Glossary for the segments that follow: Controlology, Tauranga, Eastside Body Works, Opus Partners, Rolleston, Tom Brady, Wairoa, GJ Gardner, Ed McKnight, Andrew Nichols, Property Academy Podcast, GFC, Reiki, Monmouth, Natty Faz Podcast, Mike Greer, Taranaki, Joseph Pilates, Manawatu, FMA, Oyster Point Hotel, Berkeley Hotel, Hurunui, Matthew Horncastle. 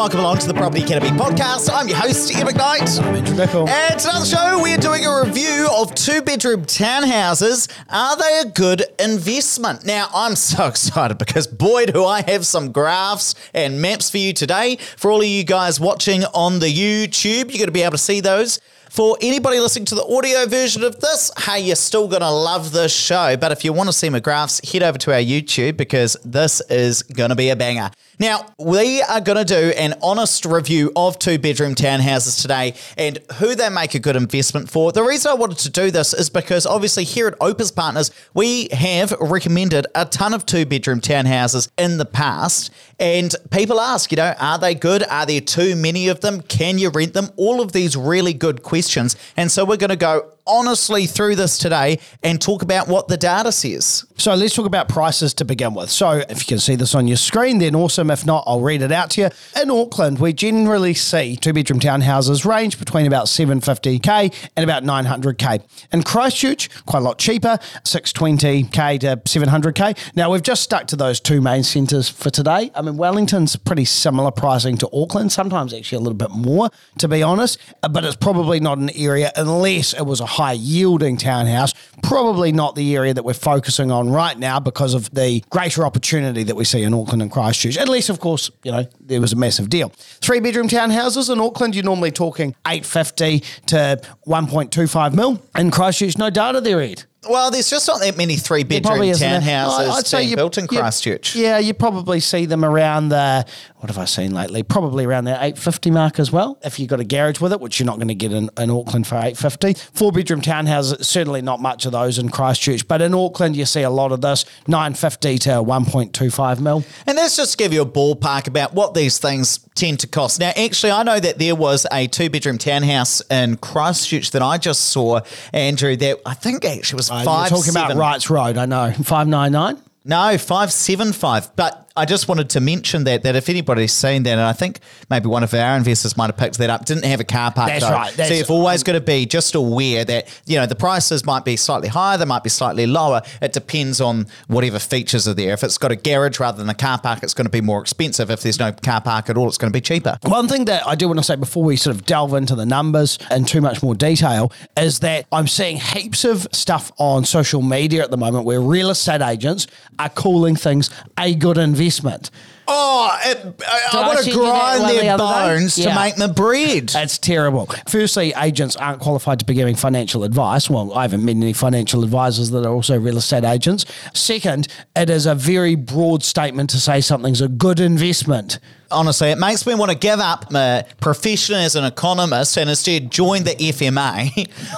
welcome along to the Property Academy Podcast. I'm your host, Ed McKnight. I'm Andrew Nichols. And today's show, we're doing a review of two-bedroom townhouses. Are they a good investment? Now, I'm so excited because, boy, do I have some graphs and maps for you today. For all of you guys watching on the YouTube, you're going to be able to see those. For anybody listening to the audio version of this, hey, you're still going to love this show. But if you want to see my graphs, head over to our YouTube because this is going to be a banger. Now, we are going to do an honest review of two-bedroom townhouses today and who they make a good investment for. The reason I wanted to do this is because obviously here at Opus Partners, we have recommended a ton of two-bedroom townhouses in the past. And people ask, are they good? Are there too many of them? Can you rent them? All of these really good questions. And so we're going to go honestly through this today and talk about what the data says. So let's talk about prices to begin with. So if you can see this on your screen, then awesome. If not, I'll read it out to you. In Auckland, we generally see two-bedroom townhouses range between about $750k and about $900k. In Christchurch, quite a lot cheaper, $620k to $700k. Now, we've just stuck to those two main centres for today. I mean, Wellington's pretty similar pricing to Auckland, sometimes actually a little bit more, to be honest, but it's probably not an area, unless it was a high-yielding townhouse, probably not the area that we're focusing on right now because of the greater opportunity that we see in Auckland and Christchurch, unless, of course, there was a massive deal. Three-bedroom townhouses in Auckland, you're normally talking $850 to $1.25 mil. In Christchurch, no data there, Ed. Well, there's just not that many three-bedroom townhouses being built in Christchurch. Yeah, you probably see them around the, what have I seen lately? Probably around the $850 mark as well, if you've got a garage with it, which you're not going to get in Auckland for $850. Four-bedroom townhouses, certainly not much of those in Christchurch. But in Auckland, you see a lot of this, $950 to $1.25 mil. And that's just to give you a ballpark about what these things tend to cost. Now, actually, I know that there was a two-bedroom townhouse in Christchurch that I just saw, Andrew, that I think actually was You're talking about Wrights Road, I know. 599? No, 575. But I just wanted to mention that if anybody's seen that, and I think maybe one of our investors might have picked that up, didn't have a car park. That's though. Right. That's so you've always got to be just aware that, the prices might be slightly higher, they might be slightly lower. It depends on whatever features are there. If it's got a garage rather than a car park, it's going to be more expensive. If there's no car park at all, it's going to be cheaper. One thing that I do want to say before we sort of delve into the numbers in too much more detail is that I'm seeing heaps of stuff on social media at the moment where real estate agents are calling things a good investment. Oh, I want to grind their bones to make the bread. It's terrible. Firstly, agents aren't qualified to be giving financial advice. Well, I haven't met any financial advisors that are also real estate agents. Second, it is a very broad statement to say something's a good investment. Honestly, it makes me want to give up my profession as an economist and instead join the FMA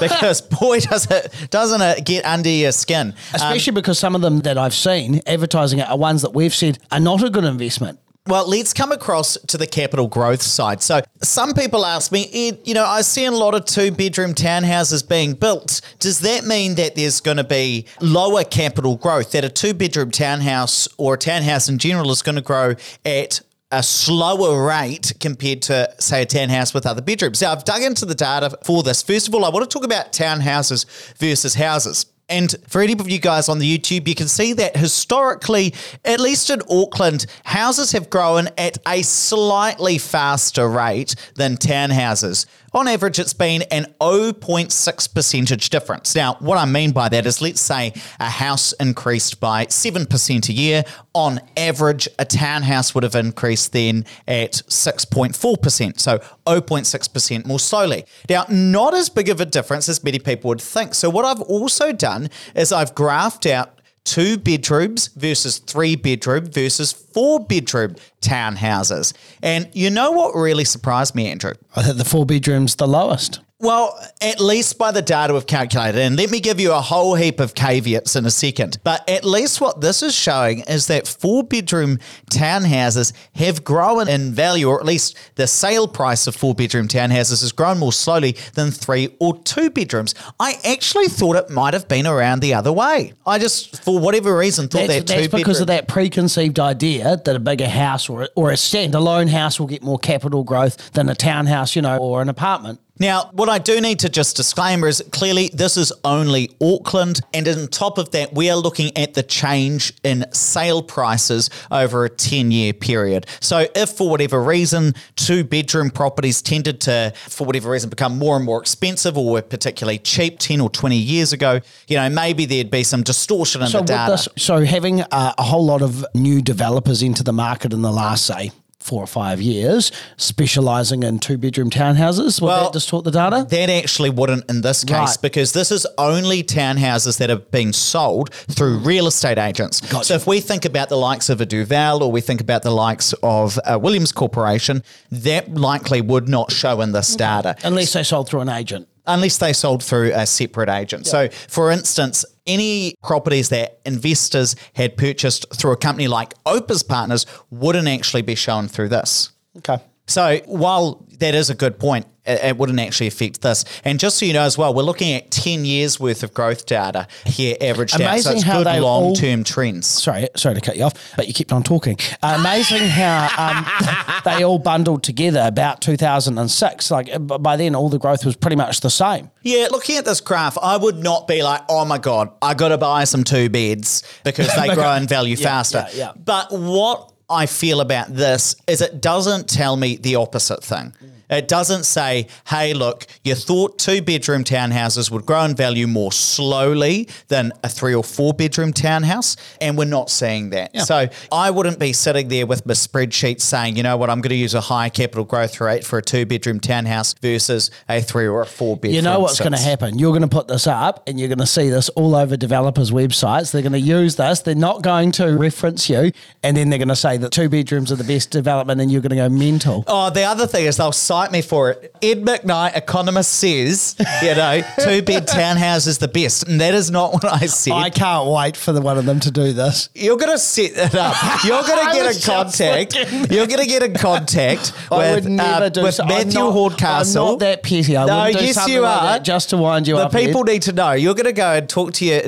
because, boy, doesn't it get under your skin. Especially because some of them that I've seen advertising it are ones that we've said are not a good investment. Well, let's come across to the capital growth side. So some people ask me, Ed, I see a lot of two-bedroom townhouses being built. Does that mean that there's going to be lower capital growth, that a two-bedroom townhouse or a townhouse in general is going to grow at a slower rate compared to, say, a townhouse with other bedrooms? Now, I've dug into the data for this. First of all, I want to talk about townhouses versus houses. And for any of you guys on the YouTube, you can see that historically, at least in Auckland, houses have grown at a slightly faster rate than townhouses. On average, it's been an 0.6% difference. Now, what I mean by that is, let's say a house increased by 7% a year. On average, a townhouse would have increased then at 6.4%, so 0.6% more slowly. Now, not as big of a difference as many people would think. So what I've also done is I've graphed out two bedrooms versus three bedroom versus four bedroom townhouses. And you know what really surprised me, Andrew? I think the four bedroom's the lowest. Well, at least by the data we've calculated, and let me give you a whole heap of caveats in a second, but at least what this is showing is that four-bedroom townhouses have grown in value, or at least the sale price of four-bedroom townhouses has grown more slowly than three or two bedrooms. I actually thought it might have been around the other way. I just, for whatever reason, thought that's because of that preconceived idea that a bigger house or a standalone house will get more capital growth than a townhouse, or an apartment. Now, what I do need to just disclaimer is clearly this is only Auckland, and on top of that, we are looking at the change in sale prices over a 10-year period. So if for whatever reason, two-bedroom properties tended to, for whatever reason, become more and more expensive or were particularly cheap 10 or 20 years ago, you know, maybe there'd be some distortion in the data. So having a whole lot of new developers into the market in the last, say, 4 or 5 years, specialising in two-bedroom townhouses? Would that distort the data? That actually wouldn't in this case, because this is only townhouses that have been sold through real estate agents. Gotcha. So if we think about the likes of a Duval, or we think about the likes of a Williams Corporation, that likely would not show in this data. Unless they sold through an agent. Unless they sold through a separate agent. Yeah. So, for instance, any properties that investors had purchased through a company like Opus Partners wouldn't actually be shown through this. Okay. So, while that is a good point, it wouldn't actually affect this. And just so you know as well, we're looking at 10 years worth of growth data here, averaged out. So it's good long-term trends. Sorry to cut you off, but you kept on talking. Amazing how they all bundled together about 2006. Like by then, all the growth was pretty much the same. Yeah, looking at this graph, I would not be like, oh my God, I got to buy some two beds because they grow in value faster. Yeah. But what I feel about this is it doesn't tell me the opposite thing. It doesn't say, hey, look, you thought two-bedroom townhouses would grow in value more slowly than a 3 or 4 bedroom townhouse, and we're not seeing that. Yeah. So I wouldn't be sitting there with my spreadsheet saying, you know what, I'm going to use a high capital growth rate for a two-bedroom townhouse versus a 3 or 4 bedroom. You know what's going to happen? You're going to put this up and you're going to see this all over developers' websites. They're going to use this. They're not going to reference you, and then they're going to say that two bedrooms are the best development, and you're going to go mental. Oh, the other thing is they'll cite me for it. Ed McKnight, economist, says, you know, two-bed townhouse is the best. And that is not what I said. I can't wait for one of them to do this. You're going to set it up. You're going to get in contact. You're going to get in contact with Matthew Horncastle. I'm not that petty. I wouldn't do something like that just to wind you up. The people need to know. You're going to go and talk to your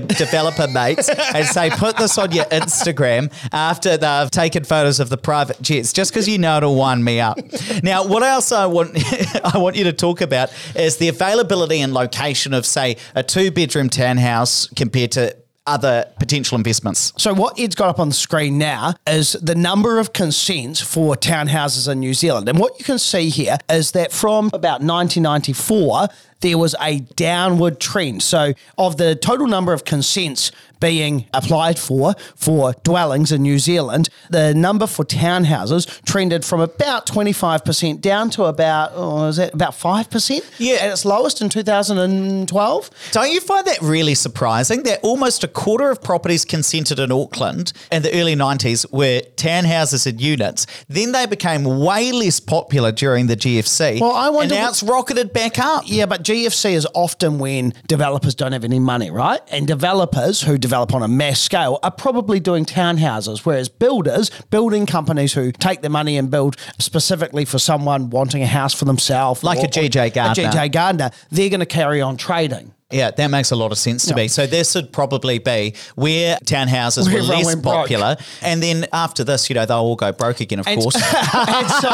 developer mates and say, put this on your Instagram after they've taken photos of the private jets, just because you know it'll wind me up. Now, what else I want you to talk about is the availability and location of, say, a two-bedroom townhouse compared to other potential investments. So what Ed's got up on the screen now is the number of consents for townhouses in New Zealand. And what you can see here is that from about 1994, there was a downward trend. So of the total number of consents being applied for dwellings in New Zealand, the number for townhouses trended from about 25% down to about 5%? Yeah. At its lowest in 2012. Don't you find that really surprising that almost a quarter of properties consented in Auckland in the early 90s were townhouses and units? Then they became way less popular during the GFC. Well, I wonder, and now it's rocketed back up. Yeah, but GFC is often when developers don't have any money, right? And developers who develop on a mass scale are probably doing townhouses, whereas builders, building companies who take the money and build specifically for someone wanting a house for themselves. Like a GJ Gardner. They're going to carry on trading. Yeah, that makes a lot of sense to me. So this would probably be where townhouses were less popular. Broke. And then after this, you know, they'll all go broke again, of course. And so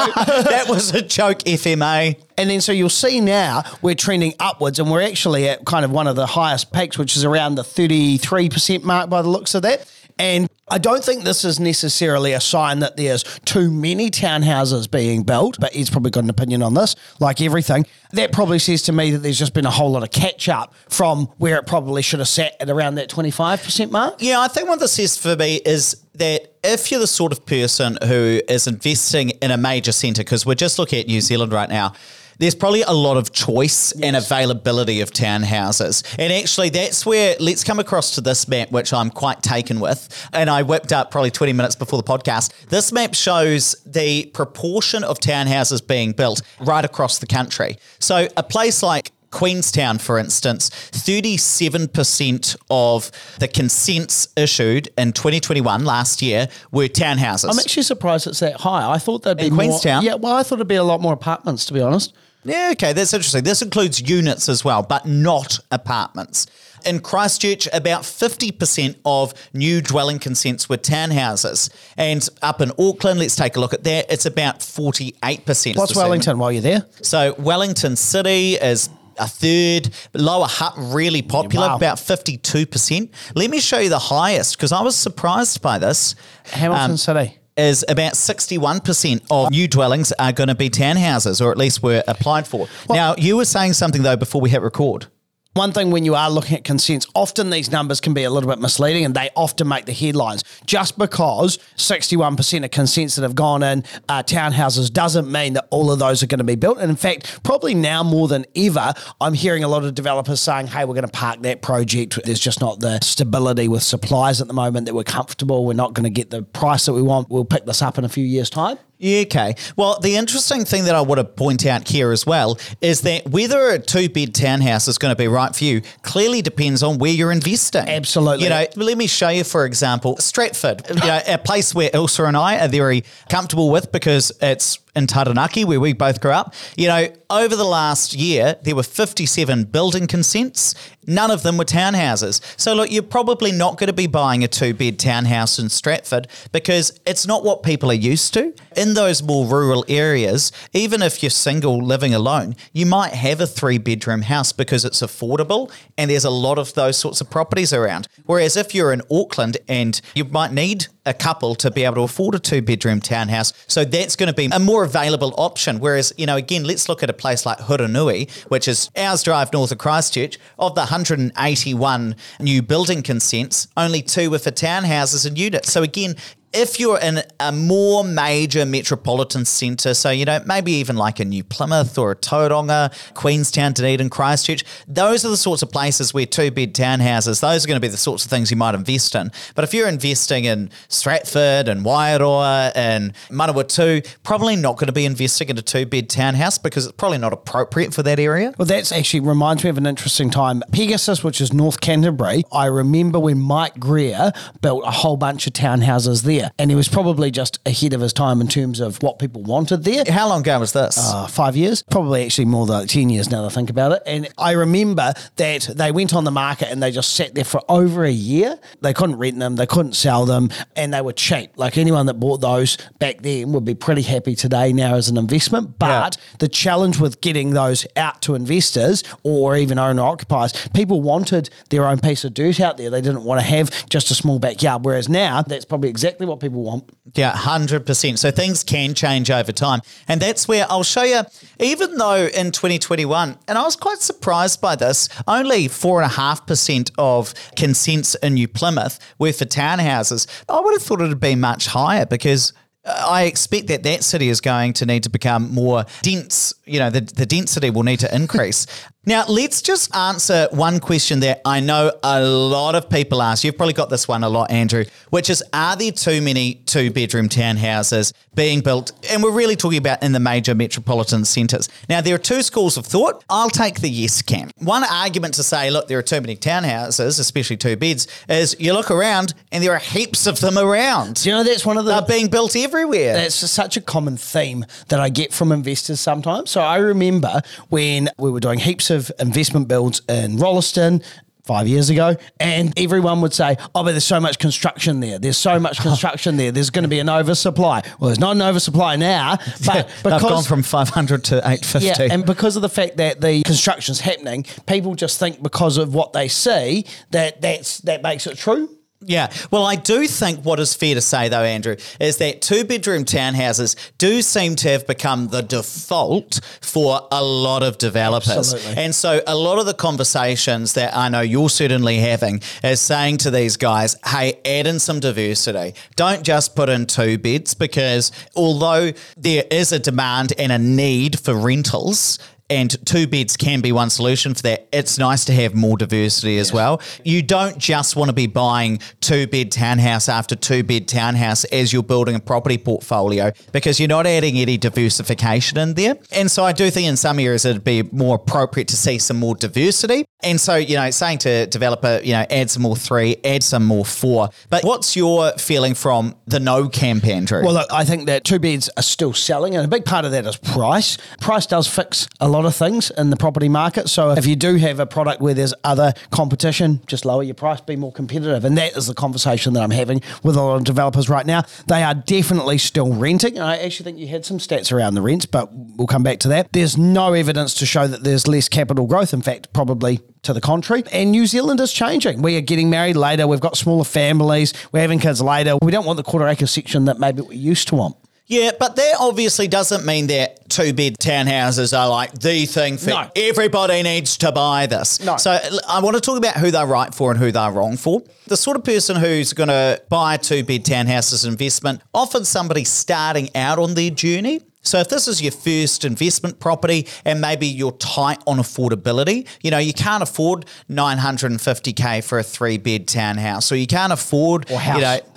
that was a joke, FMA. And then so you'll see now we're trending upwards, and we're actually at kind of one of the highest peaks, which is around the 33% mark by the looks of that. And I don't think this is necessarily a sign that there's too many townhouses being built, but Ed's probably got an opinion on this, like everything. That probably says to me that there's just been a whole lot of catch-up from where it probably should have sat at around that 25% mark. Yeah, I think what this says for me is that if you're the sort of person who is investing in a major centre, because we're just looking at New Zealand right now, there's probably a lot of choice and availability of townhouses. And actually, that's where, let's come across to this map, which I'm quite taken with. And I whipped up probably 20 minutes before the podcast. This map shows the proportion of townhouses being built right across the country. So a place like Queenstown, for instance, 37% of the consents issued in 2021, last year, were townhouses. I'm actually surprised it's that high. I thought there'd be more. In Queenstown? Yeah, well, I thought it'd be a lot more apartments, to be honest. Yeah, okay, that's interesting. This includes units as well, but not apartments. In Christchurch, about 50% of new dwelling consents were townhouses. And up in Auckland, let's take a look at that, it's about 48%. What's Wellington while you're there? So Wellington City is a third, Lower Hutt really popular, wow, about 52%. Let me show you the highest, because I was surprised by this. Hamilton City is about 61% of new dwellings are going to be townhouses, or at least were applied for. Well, now, you were saying something, though, before we hit record. One thing when you are looking at consents, often these numbers can be a little bit misleading and they often make the headlines. Just because 61% of consents that have gone in are townhouses doesn't mean that all of those are going to be built. And in fact, probably now more than ever, I'm hearing a lot of developers saying, hey, we're going to park that project. There's just not the stability with supplies at the moment that we're comfortable. We're not going to get the price that we want. We'll pick this up in a few years' time. Yeah, okay. Well, the interesting thing that I want to point out here as well is that whether a two-bed townhouse is going to be right for you clearly depends on where you're investing. Absolutely. You know, let me show you, for example, Stratford, you know, a place where Elsa and I are very comfortable with because it's in Taranaki, where we both grew up. You know, over the last year, there were 57 building consents. None of them were townhouses. So look, you're probably not going to be buying a two-bed townhouse in Stratford because it's not what people are used to. In those more rural areas, even if you're single living alone, you might have a three-bedroom house because it's affordable and there's a lot of those sorts of properties around. Whereas if you're in Auckland and you might need a couple to be able to afford a two-bedroom townhouse, so that's going to be a more available option. Whereas, you know, again, let's look at a place like Hurunui, which is hours drive north of Christchurch. Of the 181 new building consents, only 2 were for townhouses and units. So again, if you're in a more major metropolitan centre, so, you know, maybe even like a New Plymouth or a Tauranga, Queenstown, Dunedin, Christchurch, those are the sorts of places where two-bed townhouses, those are going to be the sorts of things you might invest in. But if you're investing in Stratford and Wairoa and Manawatu, probably not going to be investing in a two-bed townhouse because it's probably not appropriate for that area. Well, that actually reminds me of an interesting time. Pegasus, which is North Canterbury, I remember when Mike Greer built a whole bunch of townhouses there. And he was probably just ahead of his time in terms of what people wanted there. How long ago was this? 5 years. Probably actually more than 10 years now that I think about it. And I remember that they went on the market and they just sat there for over a year. They couldn't rent them, they couldn't sell them, and they were cheap. Like anyone that bought those back then would be pretty happy today now as an investment. But yeah, the challenge with getting those out to investors or even owner-occupiers, people wanted their own piece of dirt out there. They didn't want to have just a small backyard. Whereas now, that's probably exactly what people want. Yeah, 100%. So things can change over time. And that's where I'll show you, even though in 2021, and I was quite surprised by this, only 4.5% of consents in New Plymouth were for townhouses. I would have thought it would be much higher because I expect that that city is going to need to become more dense. You know, the density will need to increase. Now, let's just answer one question that I know a lot of people ask. You've probably got this one a lot, Andrew, which is, are there too many two-bedroom townhouses being built? And we're really talking about in the major metropolitan centres. Now, there are two schools of thought. I'll take the yes camp. One argument to say, look, there are too many townhouses, especially two beds, is you look around and there are heaps of them around. Do you know, that's one of the... They're being built everywhere. That's just such a common theme that I get from investors sometimes. So I remember when we were doing heaps of investment builds in Rolleston 5 years ago, and everyone would say, oh, but there's so much construction there. There's so much construction there. There's going to be an oversupply. Well, there's not an oversupply now, but because... They've gone from 500 to 850. Yeah, and because of the fact that the construction's happening, people just think because of what they see that that makes it true. Yeah. Well, I do think what is fair to say, though, Andrew, is that two-bedroom townhouses do seem to have become the default for a lot of developers. Absolutely. And so a lot of the conversations that I know you're certainly having is saying to these guys, hey, add in some diversity. Don't just put in two beds because although there is a demand and a need for rentals, and two beds can be one solution for that. It's nice to have more diversity as well. You don't just want to be buying two-bed townhouse after two-bed townhouse as you're building a property portfolio, because you're not adding any diversification in there. And so I do think in some areas it'd be more appropriate to see some more diversity. And so, you know, saying to developer, you know, add some more three, add some more four. But what's your feeling from the no camp, Andrew? Well, look, I think that two beds are still selling, and a big part of that is price. Price does fix a lot of things in the property market. So if you do have a product where there's other competition, just lower your price, be more competitive. And that is the conversation that I'm having with a lot of developers right now. They are definitely still renting. And I actually think you had some stats around the rents, but we'll come back to that. There's no evidence to show that there's less capital growth. In fact, probably to the contrary. And New Zealand is changing. We are getting married later. We've got smaller families. We're having kids later. We don't want the quarter acre section that maybe we used to want. Yeah, but that obviously doesn't mean that two-bed townhouses are like the thing for everybody needs to buy this. No. So I want to talk about who they're right for and who they're wrong for. The sort of person who's going to buy a two-bed townhouse as an investment, often somebody starting out on their journey. So if this is your first investment property and maybe you're tight on affordability, you know, you can't afford $950K for a three-bed townhouse, or you can't afford, you know,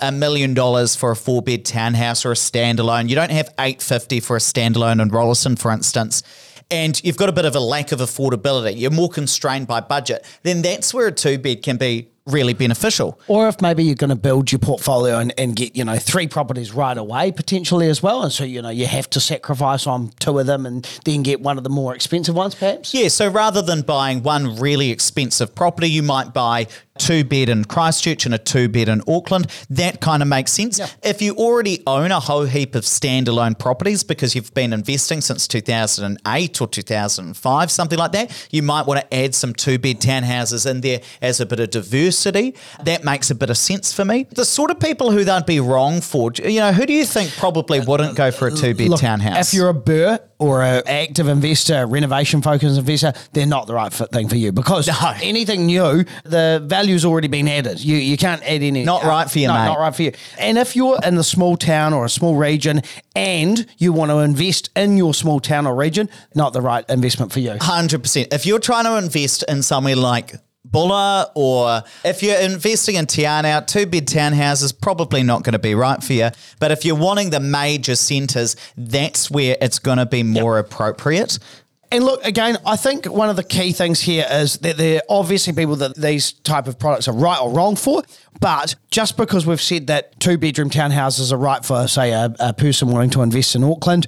$1 million for a four-bed townhouse or a standalone. You don't have $850 for a standalone in Rolleston, for instance, and you've got a bit of a lack of affordability. You're more constrained by budget. Then that's where a two-bed can be really beneficial. Or if maybe you're going to build your portfolio and get, you know, three properties right away potentially as well. And so, you know, you have to sacrifice on two of them and then get one of the more expensive ones perhaps. Yeah, so rather than buying one really expensive property, you might buy two bed in Christchurch and a two bed in Auckland. That kind of makes sense. Yeah. If you already own a whole heap of standalone properties because you've been investing since 2008 or 2005, something like that, you might want to add some two bed townhouses in there as a bit of diversity. That makes a bit of sense for me. The sort of people who they'd be wrong for, you know, who do you think probably wouldn't go for a two bed townhouse? If you're a Burr or an active investor, renovation focused investor, they're not the right thing for you, because anything new, the value's already been added. You can't add any. Not right for you. And if you're in a small town or a small region and you want to invest in your small town or region, not the right investment for you. 100%. If you're trying to invest in somewhere like Buller, or if you're investing in Tiana, two-bed townhouses, probably not going to be right for you. But if you're wanting the major centres, that's where it's going to be more appropriate. And look, again, I think one of the key things here is that there are obviously people that these type of products are right or wrong for, but just because we've said that two-bedroom townhouses are right for, say, a person wanting to invest in Auckland,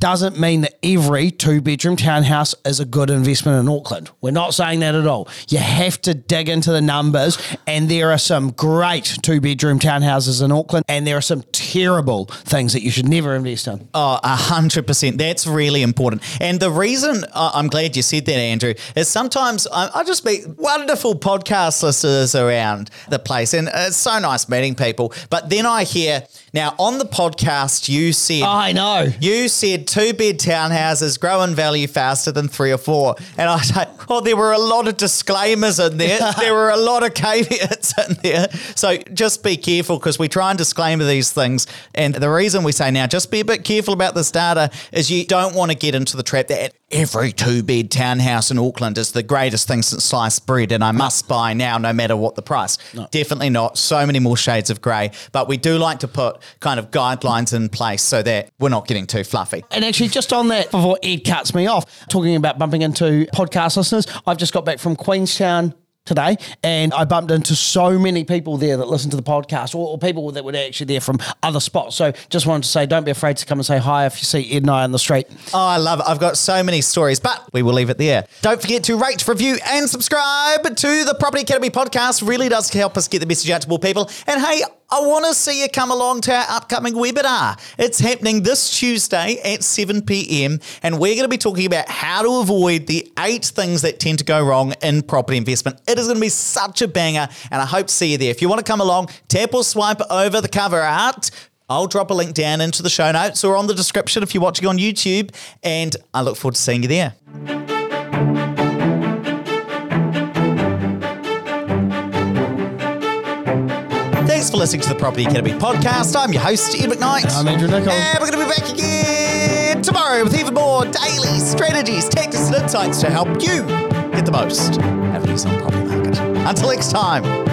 doesn't mean that every two-bedroom townhouse is a good investment in Auckland. We're not saying that at all. You have to dig into the numbers, and there are some great two-bedroom townhouses in Auckland, and there are some terrible things that you should never invest in. Oh, 100%. That's really important. And the reason I'm glad you said that, Andrew, is sometimes I just meet wonderful podcast listeners around the place, and it's so nice meeting people. But then I hear, now on the podcast you said... I know. You said two-bed townhouses grow in value faster than three or four. And I was like, oh, there were a lot of disclaimers in there. There were a lot of caveats in there. So just be careful, because we try and disclaimer these things. And the reason we say now, just be a bit careful about this data, is you don't want to get into the trap that every two-bed townhouse in Auckland is the greatest thing since sliced bread and I must buy now no matter what the price. No. Definitely not. So many more shades of grey. But we do like to put kind of guidelines in place so that we're not getting too fluffy. And actually, just on that, before Ed cuts me off, talking about bumping into podcast listeners, I've just got back from Queenstown today, and I bumped into so many people there that listen to the podcast, or people that were actually there from other spots. So just wanted to say, don't be afraid to come and say hi if you see Ed and I on the street. Oh, I love it. I've got so many stories, but we will leave it there. Don't forget to rate, review and subscribe to the Property Academy podcast. Really does help us get the message out to more people. And hey, I want to see you come along to our upcoming webinar. It's happening this Tuesday at 7 p.m. and we're going to be talking about how to avoid the 8 things that tend to go wrong in property investment. It is going to be such a banger, and I hope to see you there. If you want to come along, tap or swipe over the cover art. I'll drop a link down into the show notes or on the description if you're watching on YouTube, and I look forward to seeing you there. Thanks for listening to the Property Academy Podcast. I'm your host, Ed McKnight. And I'm Andrew Nichols. And we're going to be back again tomorrow with even more daily strategies, tactics and insights to help you get the most out of the property market. Until next time.